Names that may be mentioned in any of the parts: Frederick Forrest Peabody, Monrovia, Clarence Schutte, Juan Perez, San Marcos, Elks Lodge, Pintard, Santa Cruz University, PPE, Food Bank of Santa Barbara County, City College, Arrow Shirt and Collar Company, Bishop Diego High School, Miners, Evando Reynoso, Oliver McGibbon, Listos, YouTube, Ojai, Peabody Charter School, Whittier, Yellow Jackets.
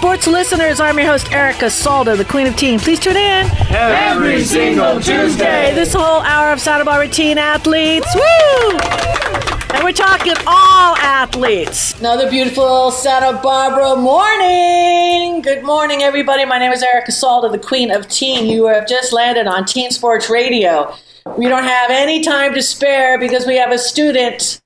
sports listeners. I'm your host, Erica Salda, the queen of teen. Please tune in every single Tuesday. This whole hour of Santa Barbara teen athletes. Woo! And we're talking all athletes. Another beautiful Santa Barbara morning. Good morning, everybody. My name is Erica Salda, the queen of teen. You have just landed on Teen Sports Radio. We don't have any time to spare because we have a student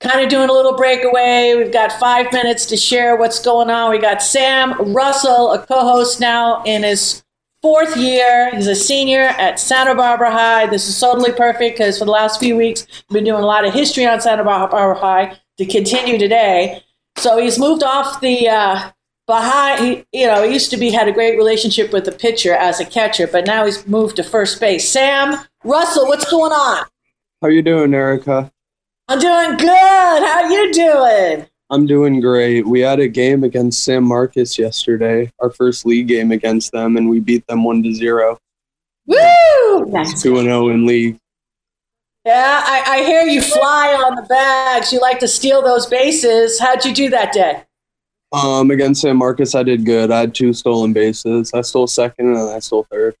kind of doing a little breakaway. We've got 5 minutes to share what's going on. We got Sam Russell, a co-host now in his fourth year. He's a senior at Santa Barbara High. This is totally perfect because for the last few weeks, we've been doing a lot of history on Santa Barbara High to continue today. So he's moved off the Baha'i. He used to be had a great relationship with the pitcher as a catcher, but now he's moved to first base. Sam Russell, what's going on? How you doing, Erica? I'm doing good. How you doing? I'm doing great. We had a game against San Marcos yesterday, our first league game against them, and we beat them 1-0. Woo! It's 2-0 in league. Yeah, I hear you fly on the bags. You like to steal those bases. How'd you do that day? Against San Marcos, I did good. I had 2 stolen bases. I stole second, and I stole third.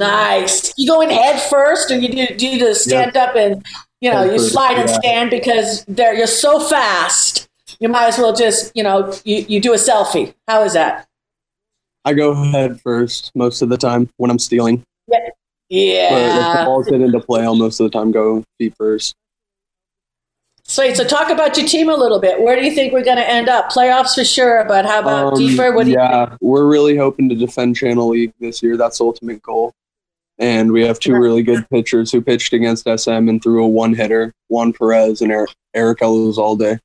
Nice. You go in head first, or you do the stand up and... you slide and stand because you're so fast. You might as well just, you do a selfie. How is that? I go head first most of the time when I'm stealing. Yeah. But if the ball's hit into play, I'll most of the time go feet first. So talk about your team a little bit. Where do you think we're going to end up? Playoffs for sure, but how about deeper? What do you think? We're really hoping to defend Channel League this year. That's the ultimate goal. And we have 2 really good pitchers who pitched against SM and threw a 1-hitter, Juan Perez and Eric Elizalde.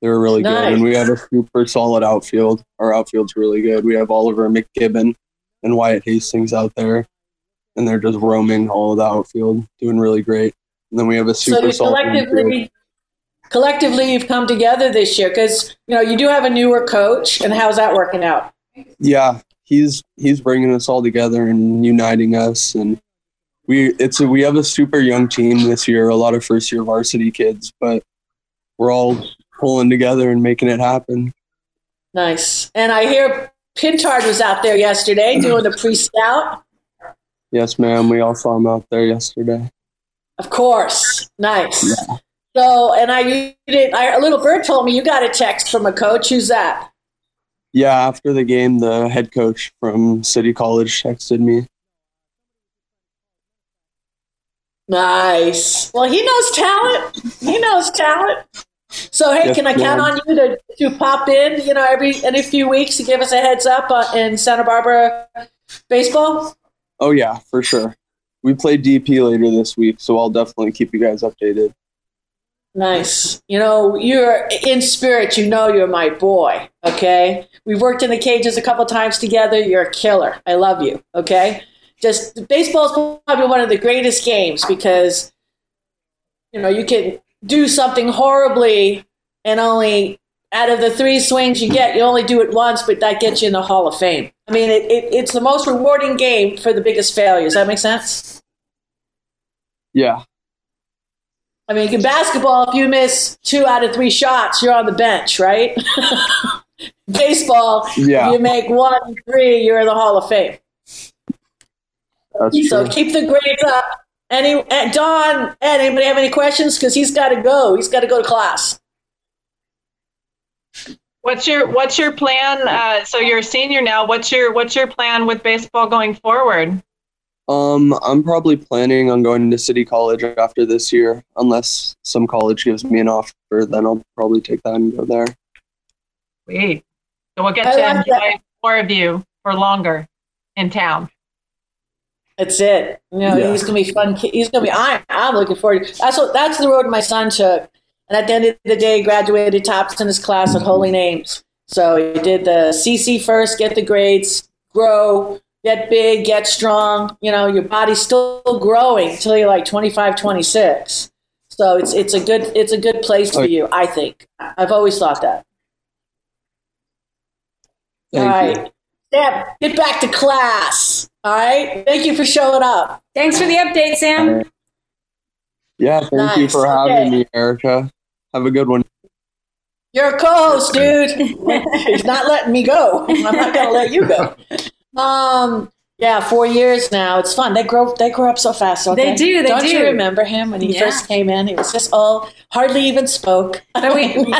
They were really good. And we have a super solid outfield. Our outfield's really good. We have Oliver McGibbon and Wyatt Hastings out there. And they're just roaming all of the outfield, doing really great. And then we have a super solid outfield. Collectively, you've come together this year because, you do have a newer coach. And how's that working out? Yeah. He's bringing us all together and uniting us, and we have a super young team this year, a lot of first year varsity kids, but we're all pulling together and making it happen. Nice. And I hear Pintard was out there yesterday doing the pre-scout. Yes, ma'am. We all saw him out there yesterday. Of course. Nice. Yeah. So, and a little bird told me you got a text from a coach. Who's that? Yeah, after the game, the head coach from City College texted me. Nice. Well, he knows talent. So, hey, can I count on you to pop in, every few weeks to give us a heads up in Santa Barbara baseball? Oh, yeah, for sure. We play DP later this week, so I'll definitely keep you guys updated. Nice. You're in spirit. You're my boy. Okay. We've worked in the cages a couple times together. You're a killer. I love you. Okay. Just baseball is probably one of the greatest games because, you can do something horribly and only out of the 3 swings you get, you only do it once, but that gets you in the Hall of Fame. I mean, it's the most rewarding game for the biggest failures. That make sense? Yeah. I mean, in basketball, if you miss 2 out of 3 shots, you're on the bench, right? Baseball, If you make 1 and 3, you're in the Hall of Fame. That's so true. Keep the grades up. Don, Ed, anybody have any questions? Because he's got to go. He's got to go to class. What's your plan? So you're a senior now. What's your plan with baseball going forward? I'm probably planning on going to City College after this year, unless some college gives me an offer, then I'll probably take that and go there. Sweet. So we'll get to enjoy more of you for longer in town. That's it. He's going to be fun. I'm looking forward to it. That's the road my son took. And at the end of the day, he graduated tops in his class at Holy Names. So he did the CC first, get the grades, grow. Get big, get strong. Your body's still growing until you're like 25, 26. So it's a good place for you, I think. I've always thought that. All right. Sam, get back to class. All right. Thank you for showing up. Thanks for the update, Sam. Right. Yeah, thank you for having me, Erica. Have a good one. You're close, dude. He's not letting me go. I'm not going to let you go. Yeah, 4 years now. It's fun. They grow up so fast. Okay? They do. They Don't do. You remember him when he first came in? He was just hardly even spoke. But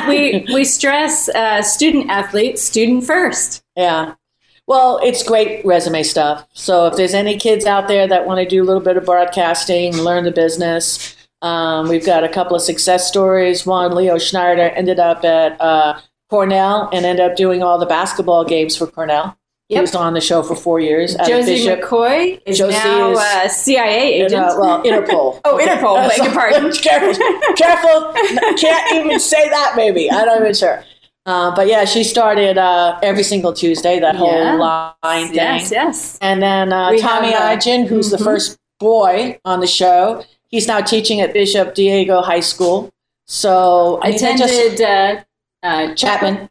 we stress student athletes, student first. Yeah. Well, it's great resume stuff. So if there's any kids out there that want to do a little bit of broadcasting, learn the business, we've got a couple of success stories. One, Leo Schneider ended up at Cornell and ended up doing all the basketball games for Cornell. Yep. He was on the show for 4 years. Josie McCoy is now a CIA agent. Well, Interpol. Oh, okay. Interpol. Beg your pardon. Careful. Can't even say that, maybe. I'm not even sure. But yeah, she started every single Tuesday, that whole line thing. Yes. And then Tommy Igin, who's the first boy on the show, he's now teaching at Bishop Diego High School. So I attended Chapman.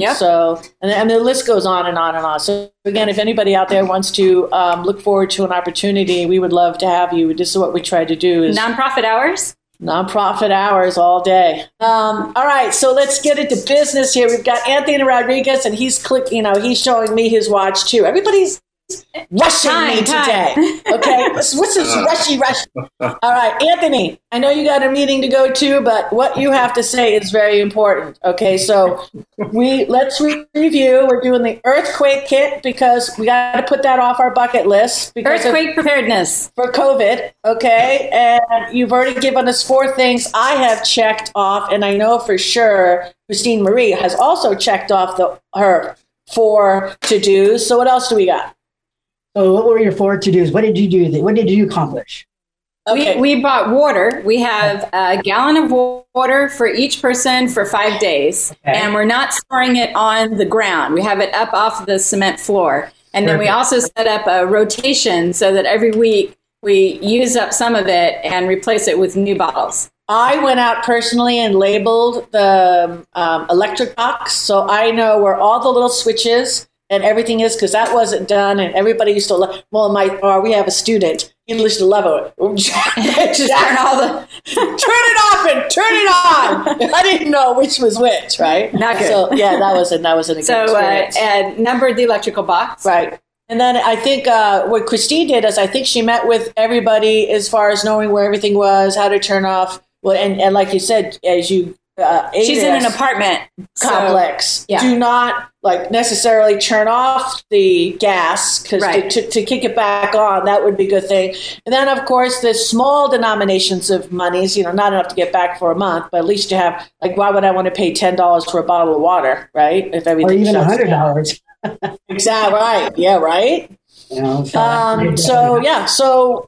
Yep. So, and the list goes on and on and on. So again, if anybody out there wants to look forward to an opportunity, we would love to have you. This is what we try to do: is nonprofit hours. Nonprofit hours all day. All right, so let's get into business here. We've got Anthony Rodriguez, and he's clicking. You know, he's showing me his watch too. Everybody's rushing me today. Okay, what's this rushy? All right, Anthony. I know you got a meeting to go to, but what you have to say is very important. Okay, so let's review. We're doing the earthquake kit because we got to put that off our bucket list. Earthquake preparedness for COVID. Okay, and you've already given us 4 things I have checked off, and I know for sure Christine Marie has also checked off her 4 to do. So what else do we got? So what were your 4 to dos? What did you do? What did you accomplish? Okay. We bought water. We have a gallon of water for each person for 5 days. Okay. And we're not storing it on the ground. We have it up off the cement floor. And then we also set up a rotation so that every week we use up some of it and replace it with new bottles. I went out personally and labeled the electric box. So I know where all the little switches and everything is, because that wasn't done. And everybody used to we have a student, English 11. Just turn it off and turn it on. I didn't know which was which, right? Not good. So yeah, that was an experience. So and numbered the electrical box. Right. And then I think what Christine did is I think she met with everybody as far as knowing where everything was, how to turn off. Well, and like you said, as you she's in an apartment complex. So, yeah. Do not necessarily turn off the gas because to kick it back on, that would be a good thing. And then, of course, the small denominations of monies, not enough to get back for a month, but at least you have, why would I want to pay $10 for a bottle of water, right? If everything or even $100. Exactly. Right. Yeah. Right. So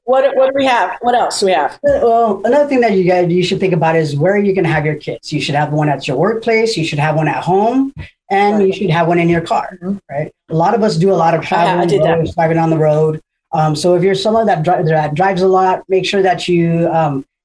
what do we have? What else do we have? Well, another thing that you should think about is where you're going to have your kids. You should have one at your workplace. You should have one at home, and you should have one in your car. Right. A lot of us do a lot of traveling, driving on the road. So if you're someone that drives a lot, make sure that you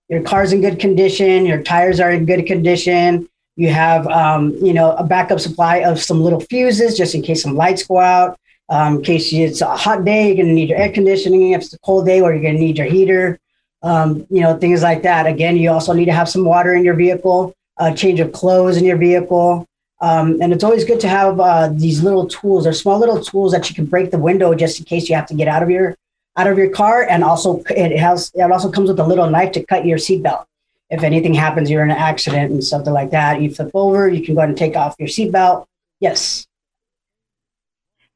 your car's in good condition, your tires are in good condition. You have a backup supply of some little fuses just in case some lights go out. In case it's a hot day, you're going to need your air conditioning. If it's a cold day, or you're going to need your heater, things like that. Again, you also need to have some water in your vehicle, a change of clothes in your vehicle. And it's always good to have these little tools or small little tools that you can break the window just in case you have to get out of your car. And also it also comes with a little knife to cut your seatbelt. If anything happens, you're in an accident and something like that, you flip over, you can go ahead and take off your seatbelt. Yes.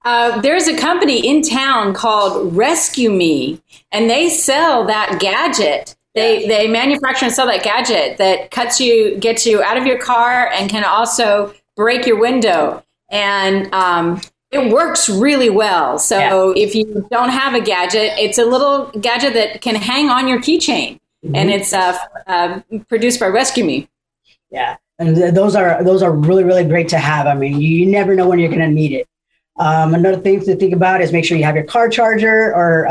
There's a company in town called Rescue Me, and they sell that gadget. They manufacture and sell that gadget that gets you out of your car and can also break your window. And it works really well. So if you don't have a gadget, it's a little gadget that can hang on your keychain. Mm-hmm. And it's produced by Rescue Me. Yeah. And those are really, really great to have. I mean, you never know when you're going to need it. Another thing to think about is make sure you have your car charger or,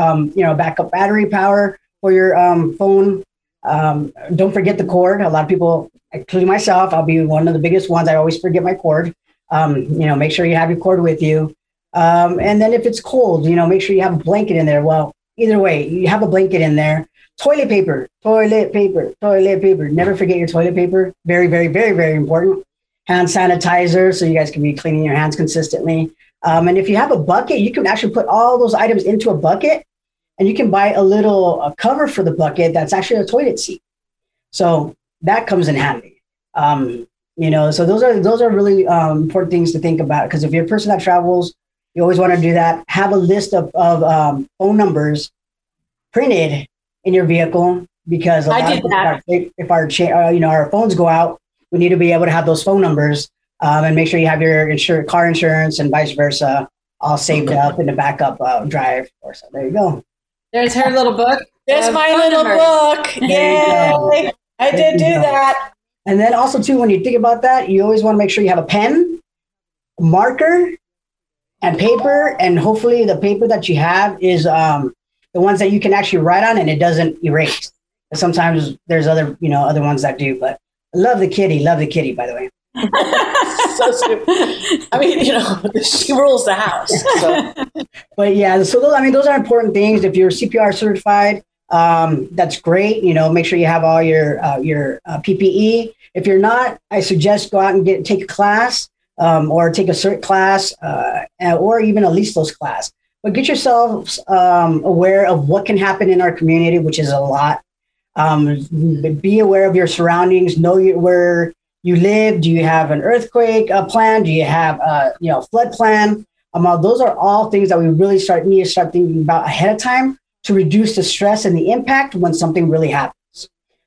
backup battery power for your phone. Don't forget the cord. A lot of people, including myself, I'll be one of the biggest ones. I always forget my cord. Make sure you have your cord with you. And then if it's cold, make sure you have a blanket in there. Well, either way, you have a blanket in there. Toilet paper. Never forget your toilet paper. Very, very, very, very important. hand sanitizer so you guys can be cleaning your hands consistently. And if you have a bucket, you can actually put all those items into a bucket, and you can buy a little cover for the bucket that's actually a toilet seat. So that comes in handy. So those are really important things to think about, because if you're a person that travels, you always want to do that. Have a list of phone numbers printed in your vehicle, because if our phones go out, we need to be able to have those phone numbers, and make sure you have your car insurance and vice versa all saved up in the backup drive. Or so there you go. There's her little book. There's my little book. Yay! I did do that. And then also too, when you think about that, you always want to make sure you have a pen, marker, and paper. And hopefully the paper that you have is the ones that you can actually write on and it doesn't erase. Sometimes there's other ones that do, but love the kitty, by the way. So stupid. She rules the house. So. But yeah, so those are important things. If you're CPR certified, that's great. Make sure you have all your PPE. If you're not, I suggest go out and take a class, or take a CERT class, or even a Listos class. But get yourselves aware of what can happen in our community, which is a lot. Be aware of your surroundings. Know where you live. Do you have an earthquake plan? Do you have a flood plan? Those are all things that we really need to start thinking about ahead of time to reduce the stress and the impact when something really happens.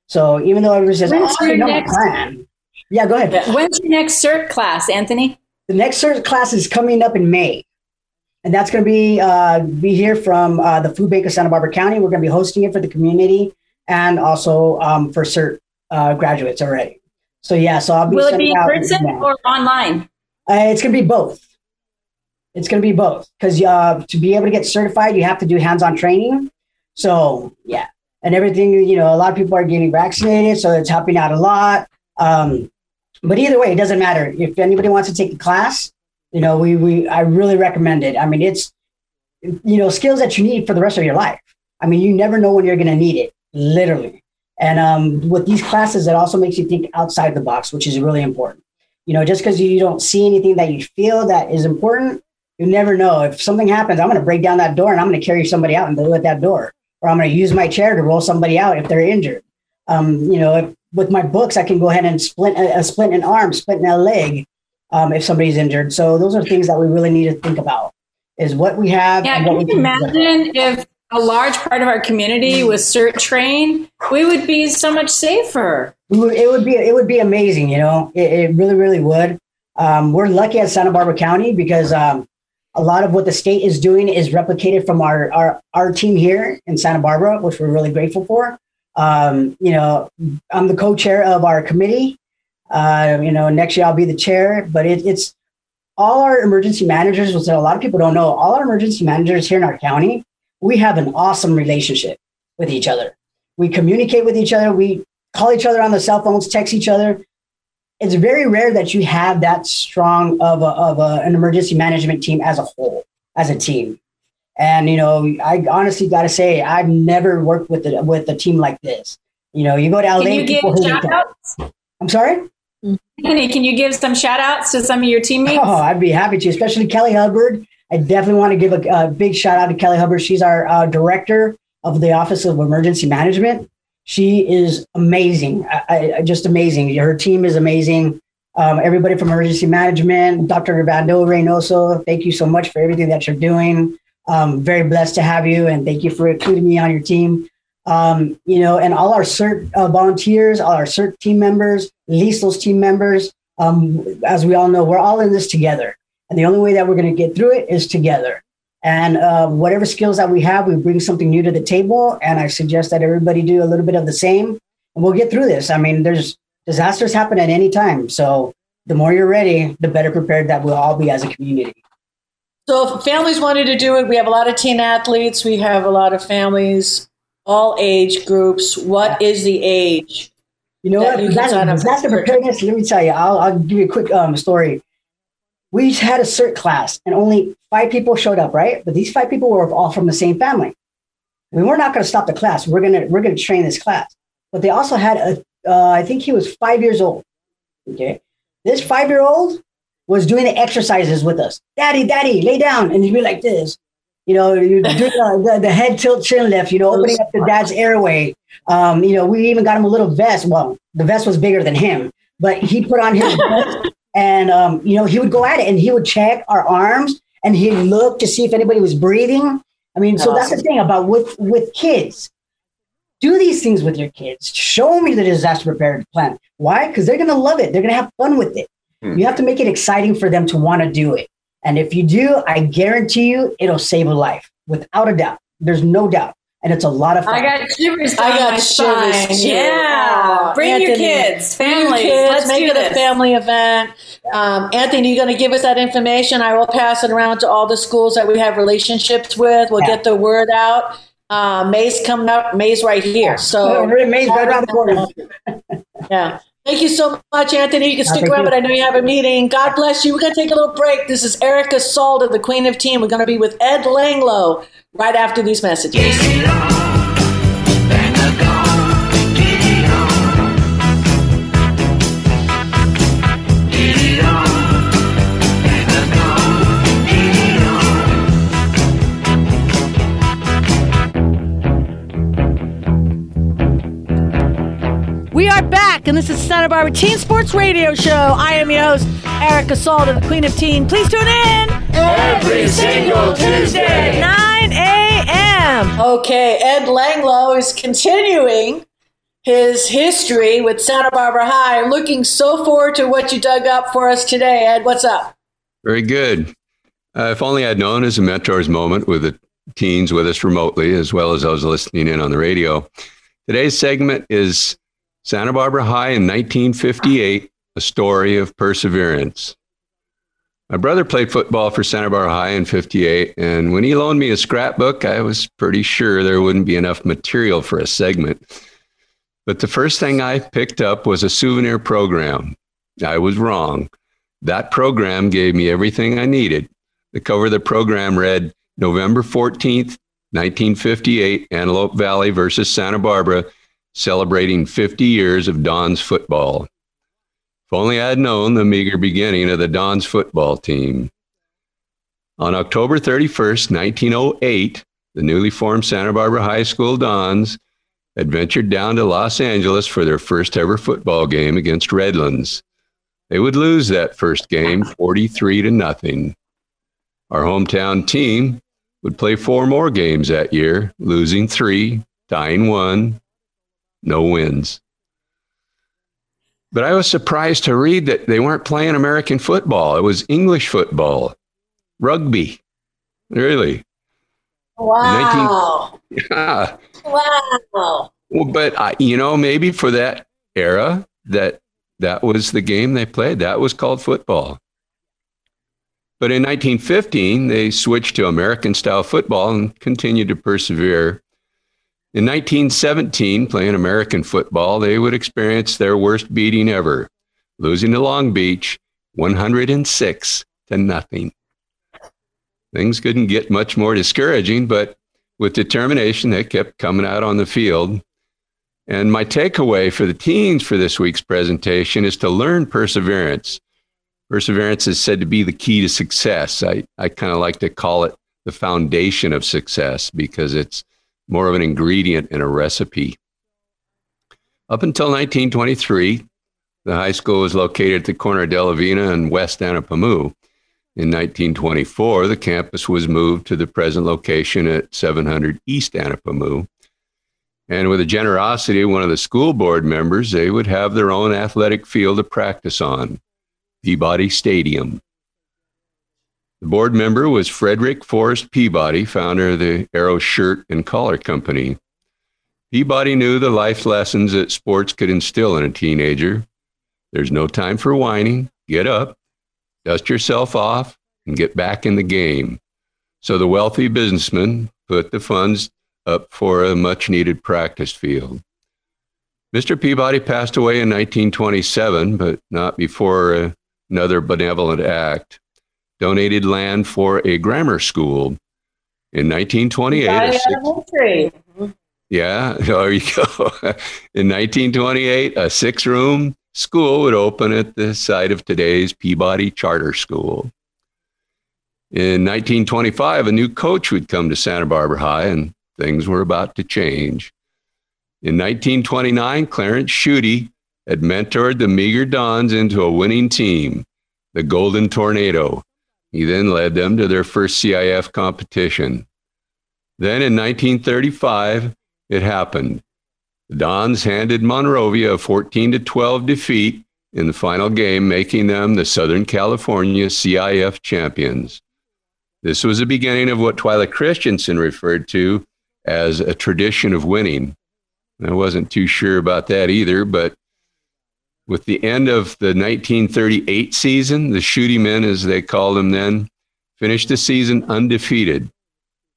So even though everyone says, plan. Yeah, go ahead. When's your next CERT class, Anthony? The next CERT class is coming up in May. And that's going to be here from the Food Bank of Santa Barbara County. We're going to be hosting it for the community and also for CERT graduates already. So yeah, so I'll be. Will it be in person or online? It's going to be both. It's going to be both, because to be able to get certified, you have to do hands-on training. So yeah, and everything, a lot of people are getting vaccinated, so it's helping out a lot. But either way, it doesn't matter. If anybody wants to take a class, I really recommend it. It's, skills that you need for the rest of your life. You never know when you're going to need it, literally. And with these classes, it also makes you think outside the box, which is really important. Just because you don't see anything that you feel that is important, you never know. If something happens, I'm going to break down that door and I'm going to carry somebody out and go at that door, or I'm going to use my chair to roll somebody out if they're injured. With my books, I can go ahead and splint an arm, splint a leg if somebody's injured. So those are things that we really need to think about, is what we have. Yeah, and what can you imagine if a large part of our community was CERT trained? We would be so much safer. It would be amazing. It really, really would. We're lucky at Santa Barbara County because a lot of what the state is doing is replicated from our team here in Santa Barbara, which we're really grateful for. I'm the co-chair of our committee. Next year I'll be the chair, but it's all our emergency managers, which a lot of people don't know. All our emergency managers here in our county, we have an awesome relationship with each other. We communicate with each other. We call each other on the cell phones, text each other. It's very rare that you have that strong of an emergency management team as a whole, as a team. And, I honestly got to say, I've never worked with a team like this. You go to LA. Can you give shout-outs? I'm sorry? Can you give some shout-outs to some of your teammates? Oh, I'd be happy to, especially Kelly Hubbard. I definitely want to give a big shout-out to Kelly Hubbard. She's our director of the Office of Emergency Management. She is amazing. Just amazing. Her team is amazing. Everybody from emergency management, Dr. Evando Reynoso, thank you so much for everything that you're doing. Very blessed to have you, and thank you for including me on your team. And all our CERT volunteers, all our CERT team members, Listo's team members, as we all know, we're all in this together. And the only way that we're going to get through it is together. And whatever skills that we have, we bring something new to the table. And I suggest that everybody do a little bit of the same, and we'll get through this. There's disasters happen at any time. So the more you're ready, the better prepared that we'll all be as a community. So if families wanted to do it, we have a lot of teen athletes. We have a lot of families, all age groups. What is the age? Disaster preparedness. Let me tell you, I'll give you a quick story. We had a CERT class and only 5 people showed up, right? But these 5 people were all from the same family. We're not going to stop the class. We're going to train this class. But they also had I think he was 5 years old. Okay. This 5-year-old was doing the exercises with us. Daddy, daddy, lay down. And he'd be like this. You know, you're doing the head tilt chin lift, you know, opening up the dad's airway. You know, we even got him a little vest. Well, the vest was bigger than him, but he put on his vest and, you know, he would go at it and he would check our arms and he'd look to see if anybody was breathing. I mean, so that's the thing about with kids. Do these things with your kids. Show me the disaster preparedness plan. Why? Because they're going to love it. They're going to have fun with it. Hmm. You have to make it exciting for them to want to do it. And if you do, I guarantee you, it'll save a life without a doubt. There's no doubt. And it's a lot of fun. I got shivers. Yeah. Bring Anthony, your kids, families. Let's make it a family event. Anthony, you're going to give us that information. I will pass it around to all the schools that we have relationships with. We'll get the word out. May's coming up. May's right here. So May's right around the corner. Yeah. Thank you so much, Anthony. You can stick around, but I know you have a meeting. God bless you. We're going to take a little break. This is Erica Salda, the Queen of Teen. We're going to be with Ed Langlo right after these messages. We are back, and this is Santa Barbara Teen Sports Radio Show. I am your host, Erica Salda, the Queen of Teen. Please tune in every single Tuesday at 9 a.m. Okay, Ed Langlo is continuing his history with Santa Barbara High. Looking so forward to what you dug up for us today, Ed. What's up? Very good. If only I'd known as a mentor's moment with the teens with us remotely, as well as I was listening in on the radio. Today's segment is Santa Barbara High in 1958, a story of perseverance. My brother played football for Santa Barbara High in 58, and when he loaned me a scrapbook, I was pretty sure there wouldn't be enough material for a segment. But the first thing I picked up was a souvenir program. I was wrong. That program gave me everything I needed. The cover of the program read, November 14th, 1958, Antelope Valley versus Santa Barbara, celebrating 50 years of Don's football. If only I had known the meager beginning of the Don's football team. On October 31st, 1908, the newly formed Santa Barbara High School Dons had ventured down to Los Angeles for their first ever football game against Redlands. They would lose that first game 43-0. Our hometown team would play 4 more games that year, losing 3, tying 1, no wins. But I was surprised to read that they weren't playing American football. It was English football, rugby, really. Wow. Yeah. Wow. Well, but, you know, maybe for that era, that was the game they played. That was called football. But in 1915, they switched to American-style football and continued to persevere. In 1917, playing American football, they would experience their worst beating ever, losing to Long Beach 106-0. Things couldn't get much more discouraging, but with determination, they kept coming out on the field. And my takeaway for the teens for this week's presentation is to learn perseverance. Perseverance is said to be the key to success. I kind of like to call it the foundation of success because it's more of an ingredient in a recipe. Up until 1923, the high school was located at the corner of De La Vina and West Annapamu. In 1924, the campus was moved to the present location at 700 East Annapamu. And with the generosity of one of the school board members, they would have their own athletic field to practice on, Peabody Stadium. The board member was Frederick Forrest Peabody, founder of the Arrow Shirt and Collar Company. Peabody knew the life lessons that sports could instill in a teenager. There's no time for whining. Get up, dust yourself off, and get back in the game. So the wealthy businessman put the funds up for a much-needed practice field. Mr. Peabody passed away in 1927, but not before another benevolent act. Donated land for a grammar school in 1928. In 1928, a 6-room, school would open at the site of today's Peabody Charter School. In 1925, a new coach would come to Santa Barbara High, and things were about to change. In 1929, Clarence Schutte had mentored the meager Dons into a winning team, the Golden Tornado. He then led them to their first CIF competition. Then in 1935, it happened. The Dons handed Monrovia a 14-12 defeat in the final game, making them the Southern California CIF champions. This was the beginning of what Twyla Christensen referred to as a tradition of winning. I wasn't too sure about that either, but with the end of the 1938 season, the Schutte men, as they called them then, finished the season undefeated.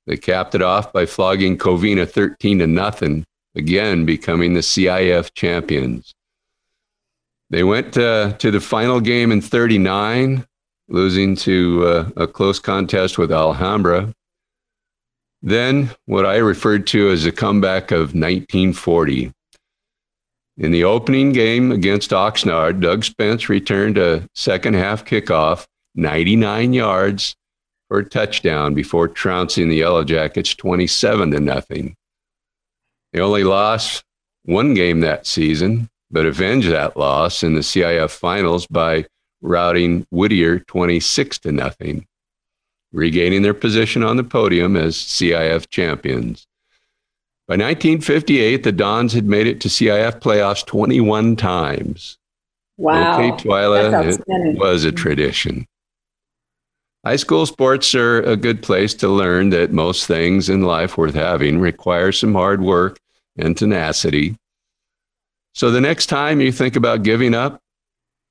They capped it off by flogging Covina 13-0, again becoming the CIF champions. They went to the final game in 1939, losing to a close contest with Alhambra. Then what I referred to as the comeback of 1940. In the opening game against Oxnard, Doug Spence returned a second-half kickoff, 99 yards, for a touchdown before trouncing the Yellow Jackets 27-0. They only lost one game that season, but avenged that loss in the CIF finals by routing Whittier 26-0, regaining their position on the podium as CIF champions. By 1958, the Dons had made it to CIF playoffs 21 times. Wow. Okay, Twyla, it was a tradition. High school sports are a good place to learn that most things in life worth having require some hard work and tenacity. So the next time you think about giving up,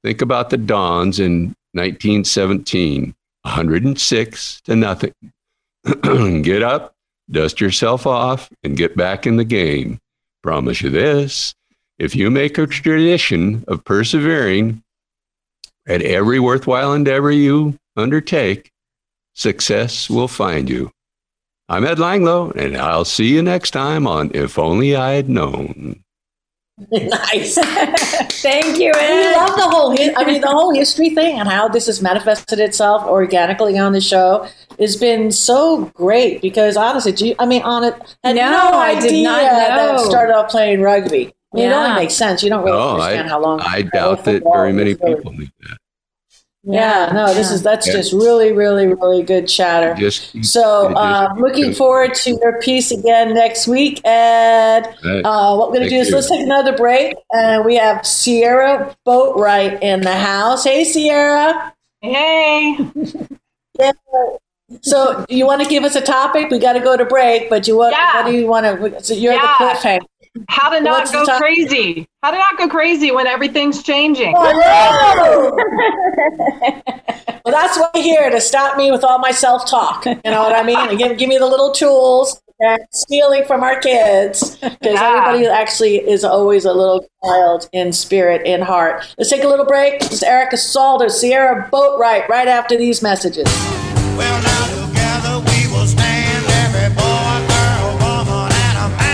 think about the Dons in 1917, 106-0. Get up, dust yourself off, and get back in the game. Promise you this, if you make a tradition of persevering at every worthwhile endeavor you undertake, success will find you. I'm Ed Langlo, and I'll see you next time on If Only I Had Known. Nice. Thank you, Ed. We love the whole, the whole history thing and how this has manifested itself organically on the show has been so great because honestly, I did not know that started off playing rugby. I mean, yeah. It only makes sense. You don't really understand how long. I doubt that very many people knew that. Yeah, no, that's just really, really, really good chatter. Looking forward to your piece again next week, Ed. What we're going to do is let's take another break. And we have Sierra Boatwright in the house. Hey, Sierra. Hey. Yeah. So you want to give us a topic? We got to go to break, but what do you want to? So you're the cliffhanger. How to not go crazy. How to not go crazy when everything's changing. Oh, no! Well, that's why I'm here, to stop me with all my self-talk. You know what I mean? And give me the little tools and stealing from our kids. Because everybody actually is always a little child in spirit and heart. Let's take a little break. This is Erica Salda, Sierra Boatwright, right after these messages. Well, now together we will stand, every boy, girl, woman, and a man.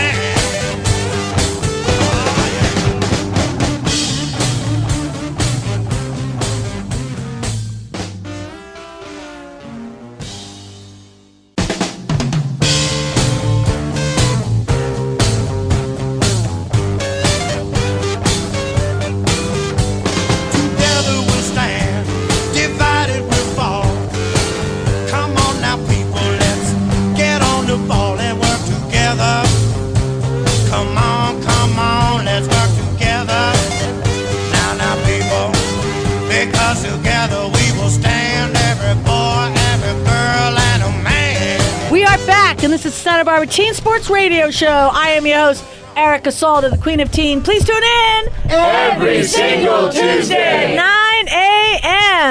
And this is Santa Barbara Teen Sports Radio Show. I am your host, Erica Salda, the Queen of Teen. Please tune in every single Tuesday at 9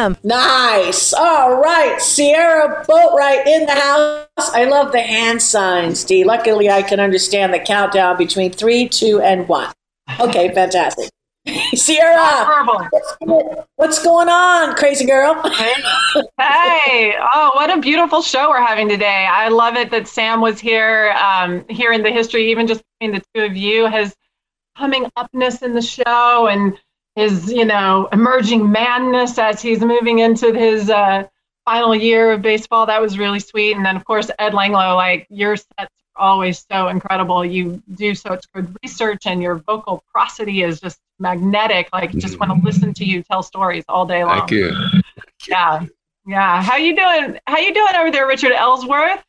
a.m. Nice. All right. Sierra Boatwright in the house. I love the hand signs, Dee. Luckily, I can understand the countdown between 3, 2, and 1. Okay, fantastic. Sierra, what's going on, crazy girl? Hey, what a beautiful show we're having today. I love it that Sam was here, hearing the history, even just between the two of you, his coming upness in the show and his, you know, emerging madness as he's moving into his final year of baseball. That was really sweet. And then, of course, Ed Langlo, like, your sets are always so incredible. You do such good research, and your vocal prosody is just magnetic. Like, you just want to listen to you tell stories all day long. Thank you. Yeah. Yeah. How you doing? How you doing over there, Richard Ellsworth?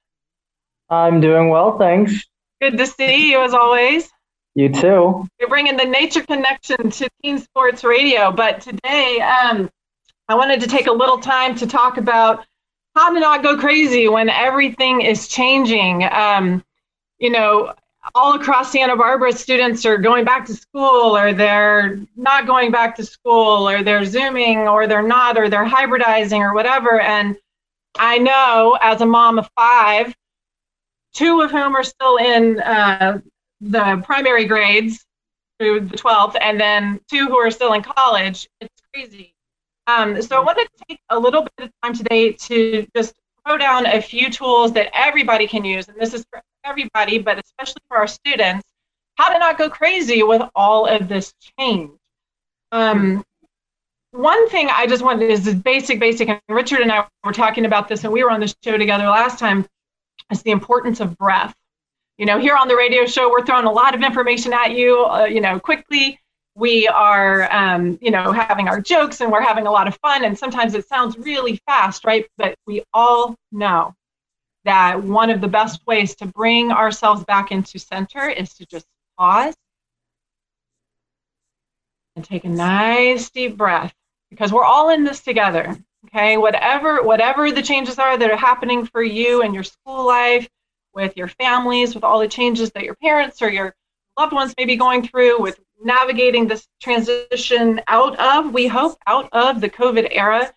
I'm doing well, thanks. Good to see you as always. You too. You're bringing the nature connection to Teen Sports Radio, but today I wanted to take a little time to talk about how to not go crazy when everything is changing. You know, all across Santa Barbara, students are going back to school, or they're not going back to school, or they're Zooming, or they're not, or they're hybridizing, or whatever. And I know, as a mom of five, two of whom are still in the primary grades through the 12th, and then two who are still in college, it's crazy. So I wanted to take a little bit of time today to just throw down a few tools that everybody can use, and this is for everybody, but especially for our students, how to not go crazy with all of this change. One thing I just wanted is basic, and Richard and I were talking about this, and we were on the show together last time, is the importance of breath. You know, here on the radio show, we're throwing a lot of information at you, you know, quickly. We are, you know, having our jokes, and we're having a lot of fun, and sometimes it sounds really fast, right? But we all know that one of the best ways to bring ourselves back into center is to just pause and take a nice deep breath, because we're all in this together, okay? Whatever the changes are that are happening for you in your school life, with your families, with all the changes that your parents or your loved ones may be going through, with navigating this transition out of, we hope, out of the COVID era,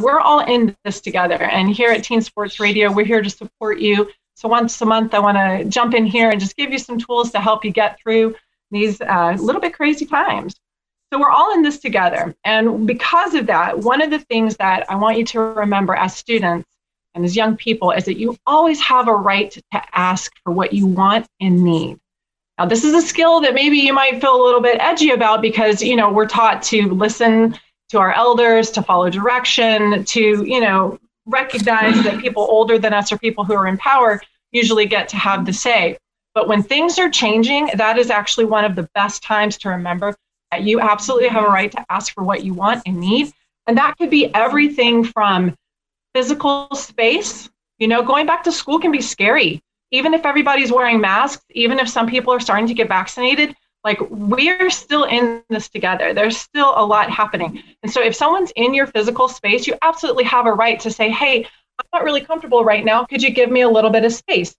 we're all in this together. And here at Teen Sports Radio, we're here to support you. So once a month, I want to jump in here and just give you some tools to help you get through these little bit crazy times. So we're all in this together. And because of that, one of the things that I want you to remember as students and as young people is that you always have a right to ask for what you want and need. Now, this is a skill that maybe you might feel a little bit edgy about, because, you know, we're taught to listen to our elders, to follow direction, to, you know, recognize that people older than us or people who are in power usually get to have the say. But when things are changing, that is actually one of the best times to remember that you absolutely have a right to ask for what you want and need. And that could be everything from physical space. You know, going back to school can be scary. Even if everybody's wearing masks, even if some people are starting to get vaccinated, like, we're still in this together. There's still a lot happening. And so if someone's in your physical space, you absolutely have a right to say, hey, I'm not really comfortable right now. Could you give me a little bit of space?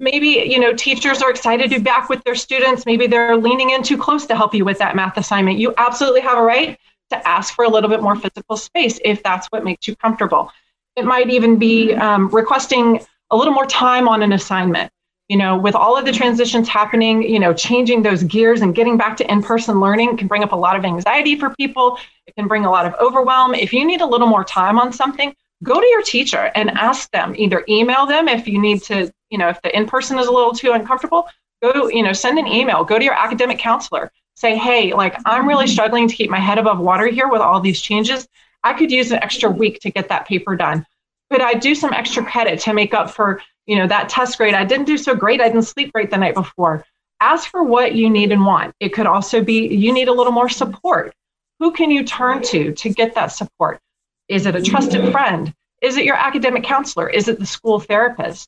Maybe, you know, teachers are excited to be back with their students. Maybe they're leaning in too close to help you with that math assignment. You absolutely have a right to ask for a little bit more physical space if that's what makes you comfortable. It might even be requesting a little more time on an assignment. You know, with all of the transitions happening, you know, changing those gears and getting back to in-person learning can bring up a lot of anxiety for people. It can bring a lot of overwhelm. If you need a little more time on something, go to your teacher and ask them. Either email them if you need to, you know, if the in-person is a little too uncomfortable, go, you know, send an email, go to your academic counselor, say, hey, like, I'm really struggling to keep my head above water here with all these changes. I could use an extra week to get that paper done. Could I do some extra credit to make up for, you know, that test grade? I didn't do so great. I didn't sleep great the night before. Ask for what you need and want. It could also be you need a little more support. Who can you turn to get that support? Is it a trusted friend? Is it your academic counselor? Is it the school therapist?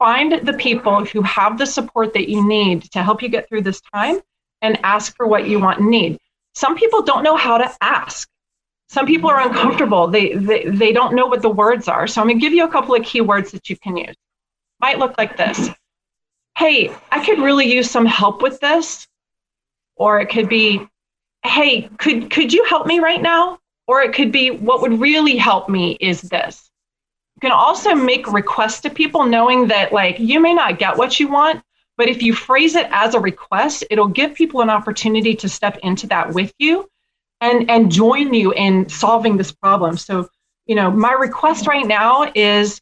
Find the people who have the support that you need to help you get through this time, and ask for what you want and need. Some people don't know how to ask. Some people are uncomfortable. They don't know what the words are. So I'm going to give you a couple of key words that you can use. Might look like this. Hey, I could really use some help with this. Or it could be, hey, could you help me right now? Or it could be, what would really help me is this. You can also make requests to people, knowing that, like, you may not get what you want, but if you phrase it as a request, it'll give people an opportunity to step into that with you and join you in solving this problem. So, you know, my request right now is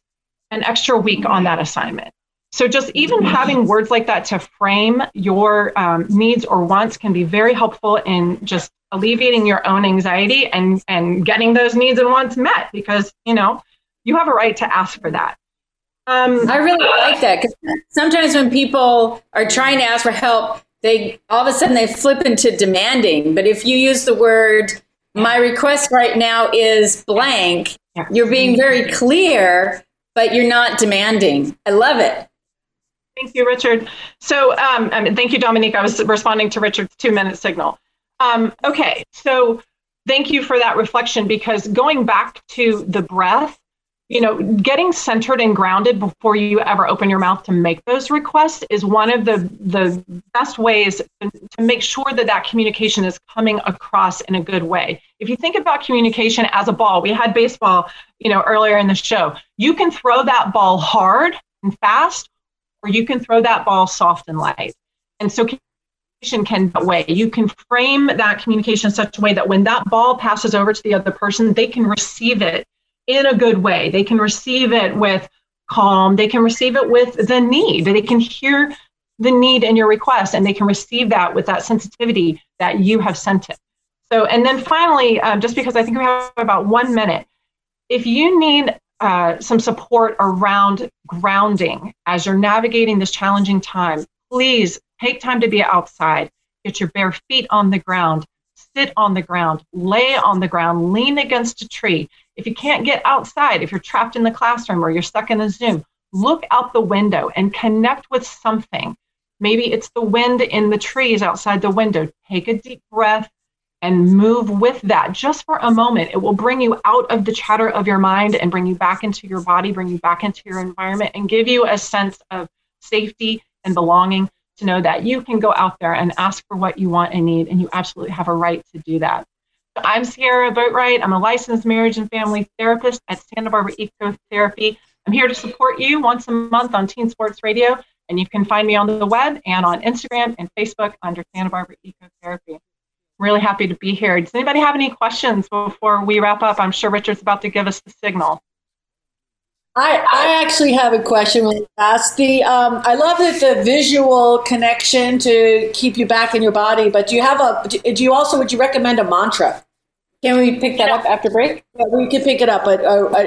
an extra week on that assignment. So just even having words like that to frame your needs or wants can be very helpful in just alleviating your own anxiety and getting those needs and wants met, because, you know, you have a right to ask for that. I really like that, because sometimes when people are trying to ask for help, they all of a sudden they flip into demanding. But if you use the word, my request right now is blank, you're being very clear, but you're not demanding. I love it. Thank you, Richard. So thank you, Dominique. I was responding to Richard's 2-minute signal. Okay, so thank you for that reflection, because going back to the breath, you know, getting centered and grounded before you ever open your mouth to make those requests is one of the best ways to make sure that that communication is coming across in a good way. If you think about communication as a ball, we had baseball, you know, earlier in the show. You can throw that ball hard and fast, or you can throw that ball soft and light. And so communication can that way. You can frame that communication in such a way that when that ball passes over to the other person, they can receive it in a good way. They can receive it with calm. They can receive it with the need. They can hear the need in your request, and they can receive that with that sensitivity that you have sent it. So, and then finally, just because I think we have about 1 minute, if you need some support around grounding as you're navigating this challenging time, please take time to be outside, get your bare feet on the ground, sit on the ground, lay on the ground, lean against a tree. If you can't get outside, if you're trapped in the classroom or you're stuck in a Zoom, look out the window and connect with something. Maybe it's the wind in the trees outside the window. Take a deep breath and move with that just for a moment. It will bring you out of the chatter of your mind and bring you back into your body, bring you back into your environment, and give you a sense of safety and belonging to know that you can go out there and ask for what you want and need, and you absolutely have a right to do that. I'm Sierra Boatwright. I'm a licensed marriage and family therapist at Santa Barbara Ecotherapy. I'm here to support you once a month on Teen Sports Radio, and you can find me on the web and on Instagram and Facebook under Santa Barbara Ecotherapy. I'm really happy to be here. Does anybody have any questions before we wrap up? I'm sure Richard's about to give us the signal. I actually have a question. I love that the visual connection to keep you back in your body, but would you recommend a mantra? Can we pick that up after break? Yeah, we could pick it up, but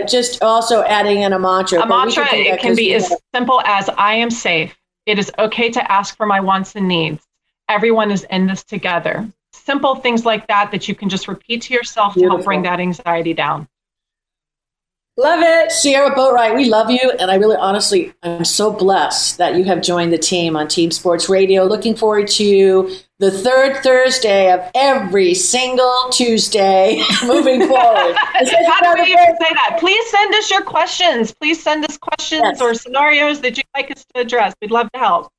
just also adding in a mantra. A mantra, it can be as simple as I am safe. It is okay to ask for my wants and needs. Everyone is in this together. Simple things like that that you can just repeat to yourself to help bring that anxiety down. Love it. Sierra Boatwright, we love you. And I really honestly, I'm so blessed that you have joined the team on Team Sports Radio. Looking forward to the third Thursday of every single Tuesday moving forward. How do we even say that? Please send us your questions. Please send us questions or scenarios that you'd like us to address. We'd love to help.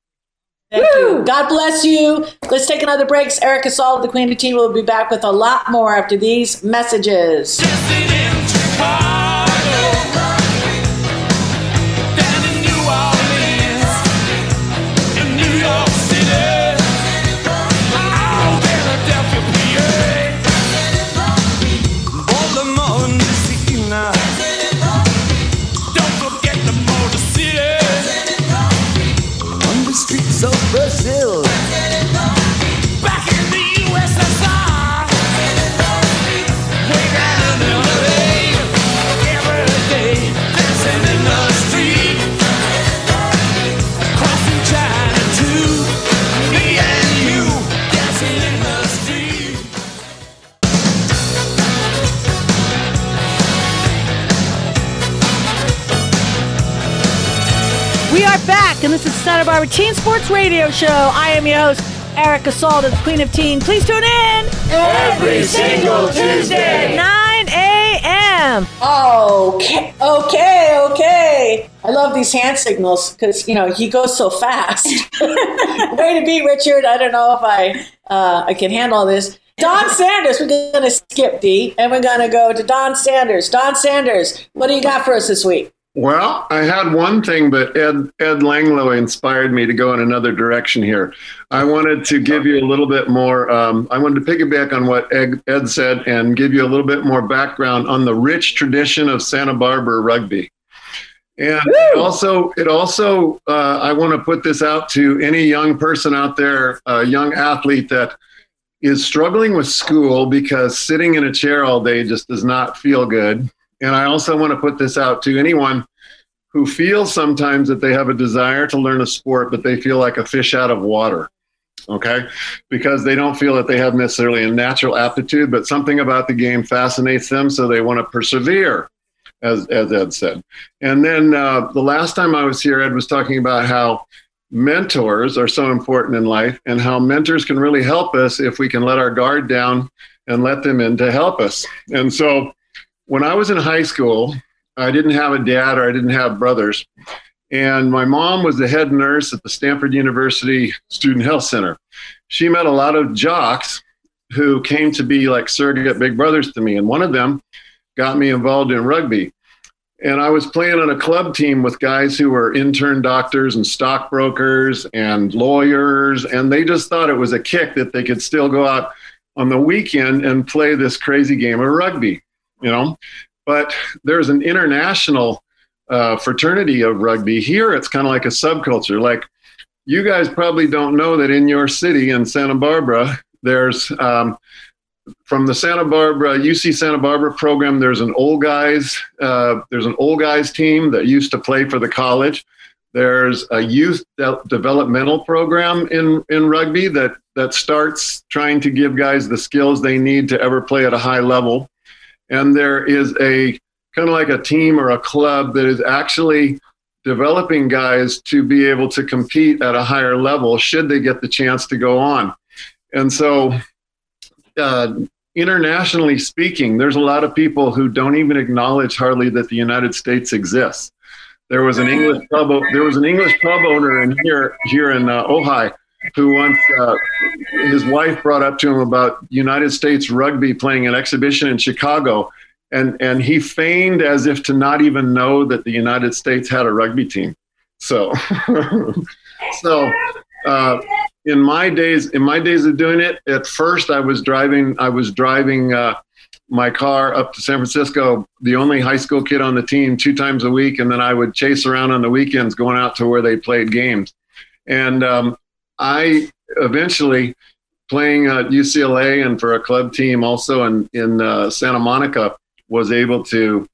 Thank you. God bless you. Let's take another break. Erica Salda, the Queen of Teen, will be back with a lot more after these messages. And this is Santa Barbara Teen Sports Radio Show. I am your host, Erica Salda, the Queen of Teen. Please tune in every single Tuesday at 9 a.m. Okay. I love these hand signals because, you know, he goes so fast. Way to be, Richard. I don't know if I can handle this. Don Sanders, we're going to skip D, and we're going to go to Don Sanders. Don Sanders, what do you got for us this week? Well, I had one thing, but Ed Langlo inspired me to go in another direction here. I wanted to give you a little bit more, I wanted to piggyback on what Ed said and give you a little bit more background on the rich tradition of Santa Barbara rugby. And I want to put this out to any young person out there, young athlete that is struggling with school because sitting in a chair all day just does not feel good. And I also want to put this out to anyone who feels sometimes that they have a desire to learn a sport, but they feel like a fish out of water, okay? Because they don't feel that they have necessarily a natural aptitude, but something about the game fascinates them, so they want to persevere, as Ed said. And then the last time I was here, Ed was talking about how mentors are so important in life and how mentors can really help us if we can let our guard down and let them in to help us. And so when I was in high school, I didn't have a dad or I didn't have brothers. And my mom was the head nurse at the Stanford University Student Health Center. She met a lot of jocks who came to be like surrogate big brothers to me. And one of them got me involved in rugby. And I was playing on a club team with guys who were intern doctors and stockbrokers and lawyers. And they just thought it was a kick that they could still go out on the weekend and play this crazy game of rugby, you know. But there's an international fraternity of rugby. Here, it's kind of like a subculture. Like, you guys probably don't know that in your city, in Santa Barbara, there's from the Santa Barbara, UC Santa Barbara program, there's an old guys team that used to play for the college. There's a youth developmental program in rugby that starts trying to give guys the skills they need to ever play at a high level. And there is a kind of like a team or a club that is actually developing guys to be able to compete at a higher level should they get the chance to go on. And so internationally speaking, there's a lot of people who don't even acknowledge hardly that the United States exists. There was an English pub owner in here in Ojai who once his wife brought up to him about United States rugby playing an exhibition in Chicago, and he feigned as if to not even know that the United States had a rugby team. So, in my days of doing it, at first I was driving my car up to San Francisco, the only high school kid on the team 2 times a week, and then I would chase around on the weekends going out to where they played games, and I eventually, playing at UCLA and for a club team also in Santa Monica, was able to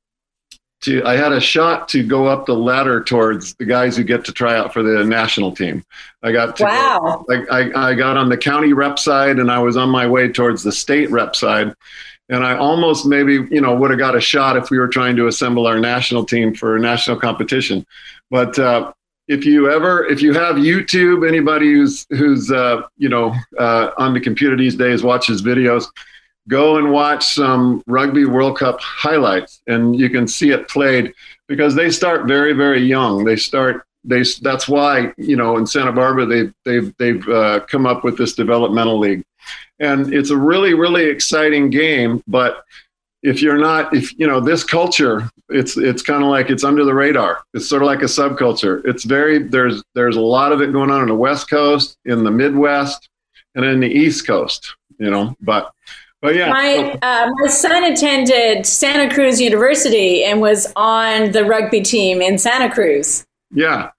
I had a shot to go up the ladder towards the guys who get to try out for the national team. I got to I got on the county rep side, and I was on my way towards the state rep side. And I almost maybe, would have got a shot if we were trying to assemble our national team for a national competition. But If you have YouTube, anybody who's on the computer these days watches videos, go and watch some Rugby World Cup highlights, and you can see it played because they start very, very young. That's why, in Santa Barbara, they've come up with this developmental league, and it's a really, really exciting game. But If this culture, it's kind of like it's under the radar. It's sort of like a subculture. It's there's a lot of it going on the West Coast, in the Midwest, and in the East Coast, But yeah. My son attended Santa Cruz University and was on the rugby team in Santa Cruz. Yeah.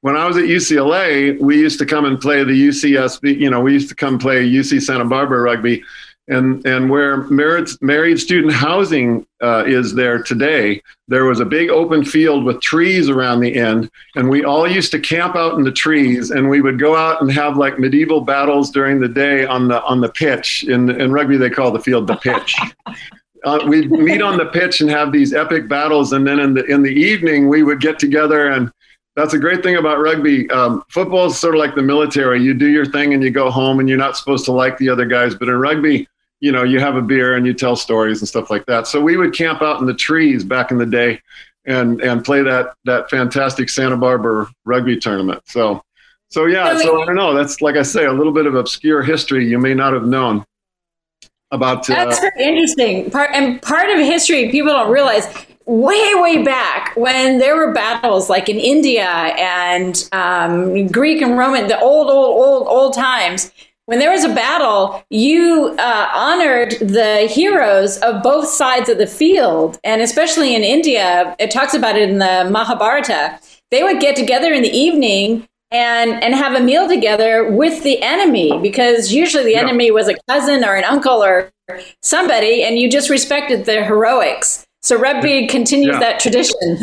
When I was at UCLA, we used to come and play the UCSB, we used to come play UC Santa Barbara rugby. And where married student housing is there today, there was a big open field with trees around the end. And we all used to camp out in the trees, and we would go out and have like medieval battles during the day on the pitch. In rugby, they call the field the pitch. We'd meet on the pitch and have these epic battles. And then in the evening, we would get together. And that's a great thing about rugby. Football is sort of like the military. You do your thing and you go home, and you're not supposed to like the other guys. But in rugby, you have a beer and you tell stories and stuff like that. So we would camp out in the trees back in the day and play that fantastic Santa Barbara rugby tournament. So yeah. So I don't know. That's, like I say, a little bit of obscure history you may not have known about. That's very interesting. Part of history people don't realize. Way back when there were battles like in India and Greek and Roman, the old times, when there was a battle, you honored the heroes of both sides of the field. And especially in India, it talks about it in the Mahabharata, they would get together in the evening and have a meal together with the enemy, because usually the enemy was a cousin or an uncle or somebody, and you just respected their heroics. So Rebbe continues that tradition.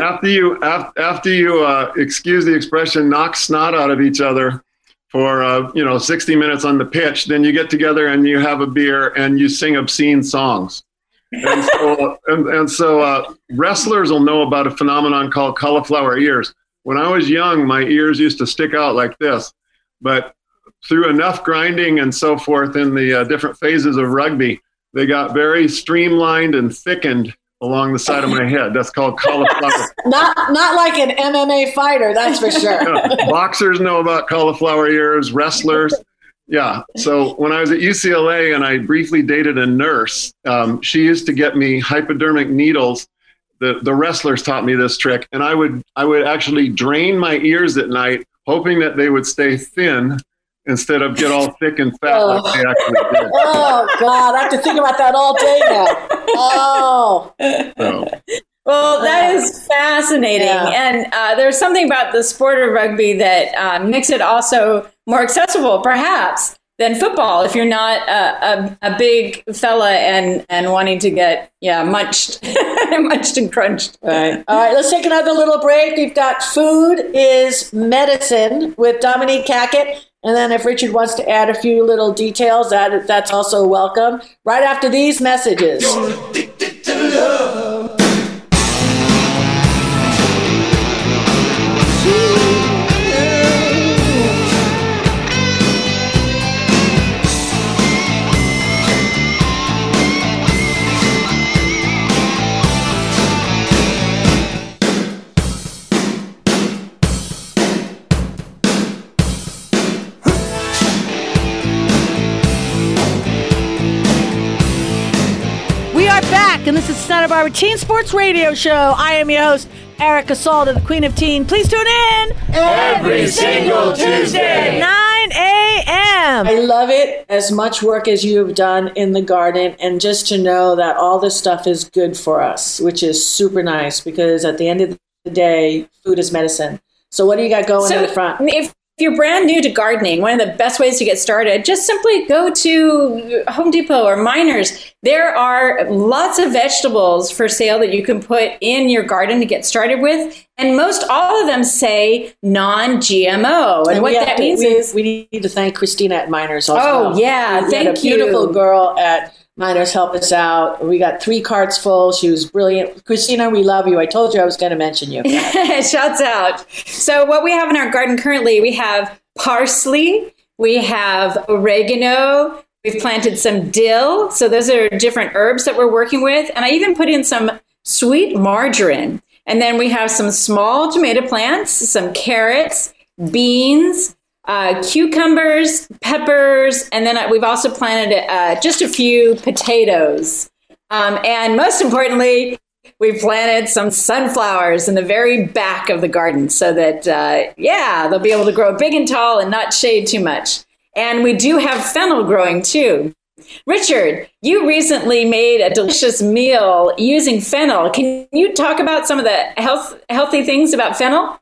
After you excuse the expression, knock snot out of each other for 60 minutes on the pitch, then you get together and you have a beer and you sing obscene songs. And so, wrestlers will know about a phenomenon called cauliflower ears. When I was young, my ears used to stick out like this, but through enough grinding and so forth in the different phases of rugby, they got very streamlined and thickened along the side of my head. That's called cauliflower. Not like an MMA fighter, that's for sure. Yeah. Boxers know about cauliflower ears, wrestlers. Yeah. So when I was at UCLA and I briefly dated a nurse, she used to get me hypodermic needles. The wrestlers taught me this trick. And I would actually drain my ears at night, hoping that they would stay thin instead of get all thick and fat like they actually did. Oh, God, I have to think about that all day now. Oh. So. Well, that is fascinating. Yeah. And there's something about the sport of rugby that makes it also more accessible, perhaps, than football, if you're not a big fella and wanting to get, munched, munched and crunched. Right. All right, let's take another little break. We've got Food is Medicine with Dominique Hackett. And then if Richard wants to add a few little details, that's also welcome. Right after these messages. You're addicted to love. And this is Santa Barbara Teen Sports Radio Show. I am your host, Erica Salda, the Queen of Teen. Please tune in every single Tuesday at 9 a.m. I love it, as much work as you have done in the garden, and just to know that all this stuff is good for us, which is super nice, because at the end of the day, food is medicine. So what do you got going in the front? If you're brand new to gardening, one of the best ways to get started, just simply go to Home Depot or Miners. There are lots of vegetables for sale that you can put in your garden to get started with. And most all of them say non-GMO. And what that means is... We need to thank Christina at Miners also. Oh, yeah. Thank you. A beautiful girl at Miners help us out. We got 3 carts full. She was brilliant. Christina, we love you. I told you I was going to mention you. Shouts out. So what we have in our garden currently, we have parsley, we have oregano, we've planted some dill. So those are different herbs that we're working with. And I even put in some sweet margarine. And then we have some small tomato plants, some carrots, beans, cucumbers, peppers, and then we've also planted just a few potatoes. And most importantly, we planted some sunflowers in the very back of the garden so that, they'll be able to grow big and tall and not shade too much. And we do have fennel growing too. Richard, you recently made a delicious meal using fennel. Can you talk about some of the healthy things about fennel?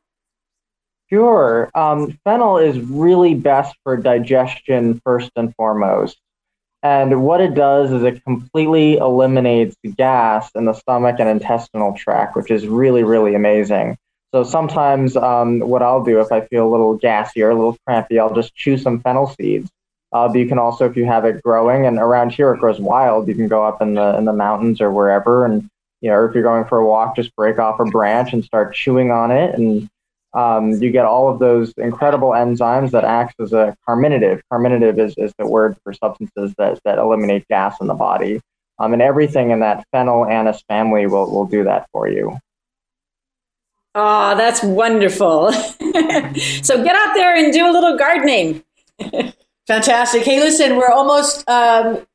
Sure. Fennel is really best for digestion first and foremost. And what it does is it completely eliminates gas in the stomach and intestinal tract, which is really, really amazing. So sometimes what I'll do if I feel a little gassy or a little crampy, I'll just chew some fennel seeds. But you can also, if you have it growing, and around here it grows wild, you can go up in the mountains or wherever. And, if you're going for a walk, just break off a branch and start chewing on it. And you get all of those incredible enzymes that acts as a carminative. Carminative is the word for substances that eliminate gas in the body. And everything in that fennel anise family will do that for you. Oh, that's wonderful. So get out there and do a little gardening. Fantastic. Hey, listen, we're almost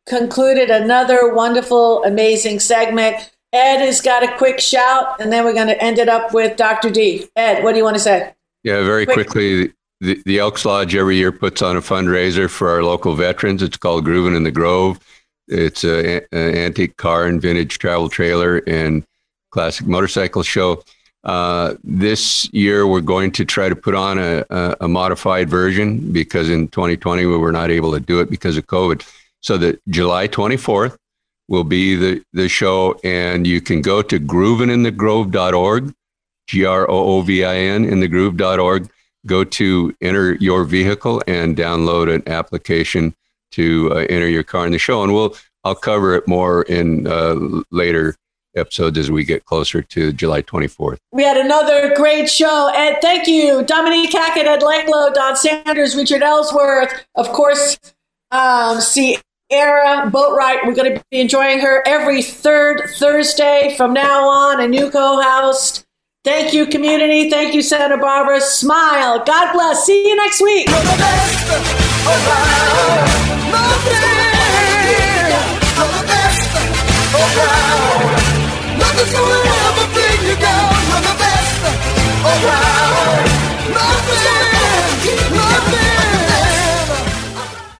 concluded another wonderful, amazing segment. Ed has got a quick shout, and then we're going to end it up with Dr. D. Ed, what do you want to say? Yeah, very quickly, the Elks Lodge every year puts on a fundraiser for our local veterans. It's called Groovin' in the Grove. It's an antique car and vintage travel trailer and classic motorcycle show. This year, we're going to try to put on a modified version because in 2020, we were not able to do it because of COVID. So that July 24th will be the show, and you can go to groovininthengrove.org, Groovin in the groove.org. Go to enter your vehicle and download an application to enter your car in the show. And I'll cover it more in later episodes as we get closer to July 24th. We had another great show. Ed, thank you. Dominique Hackett, Ed Langlo, Don Sanders, Richard Ellsworth. Of course, Sierra Boatwright. We're going to be enjoying her every third Thursday from now on, a new co-host. Thank you, community. Thank you, Santa Barbara. Smile. God bless. See you next week. Nothing's going on.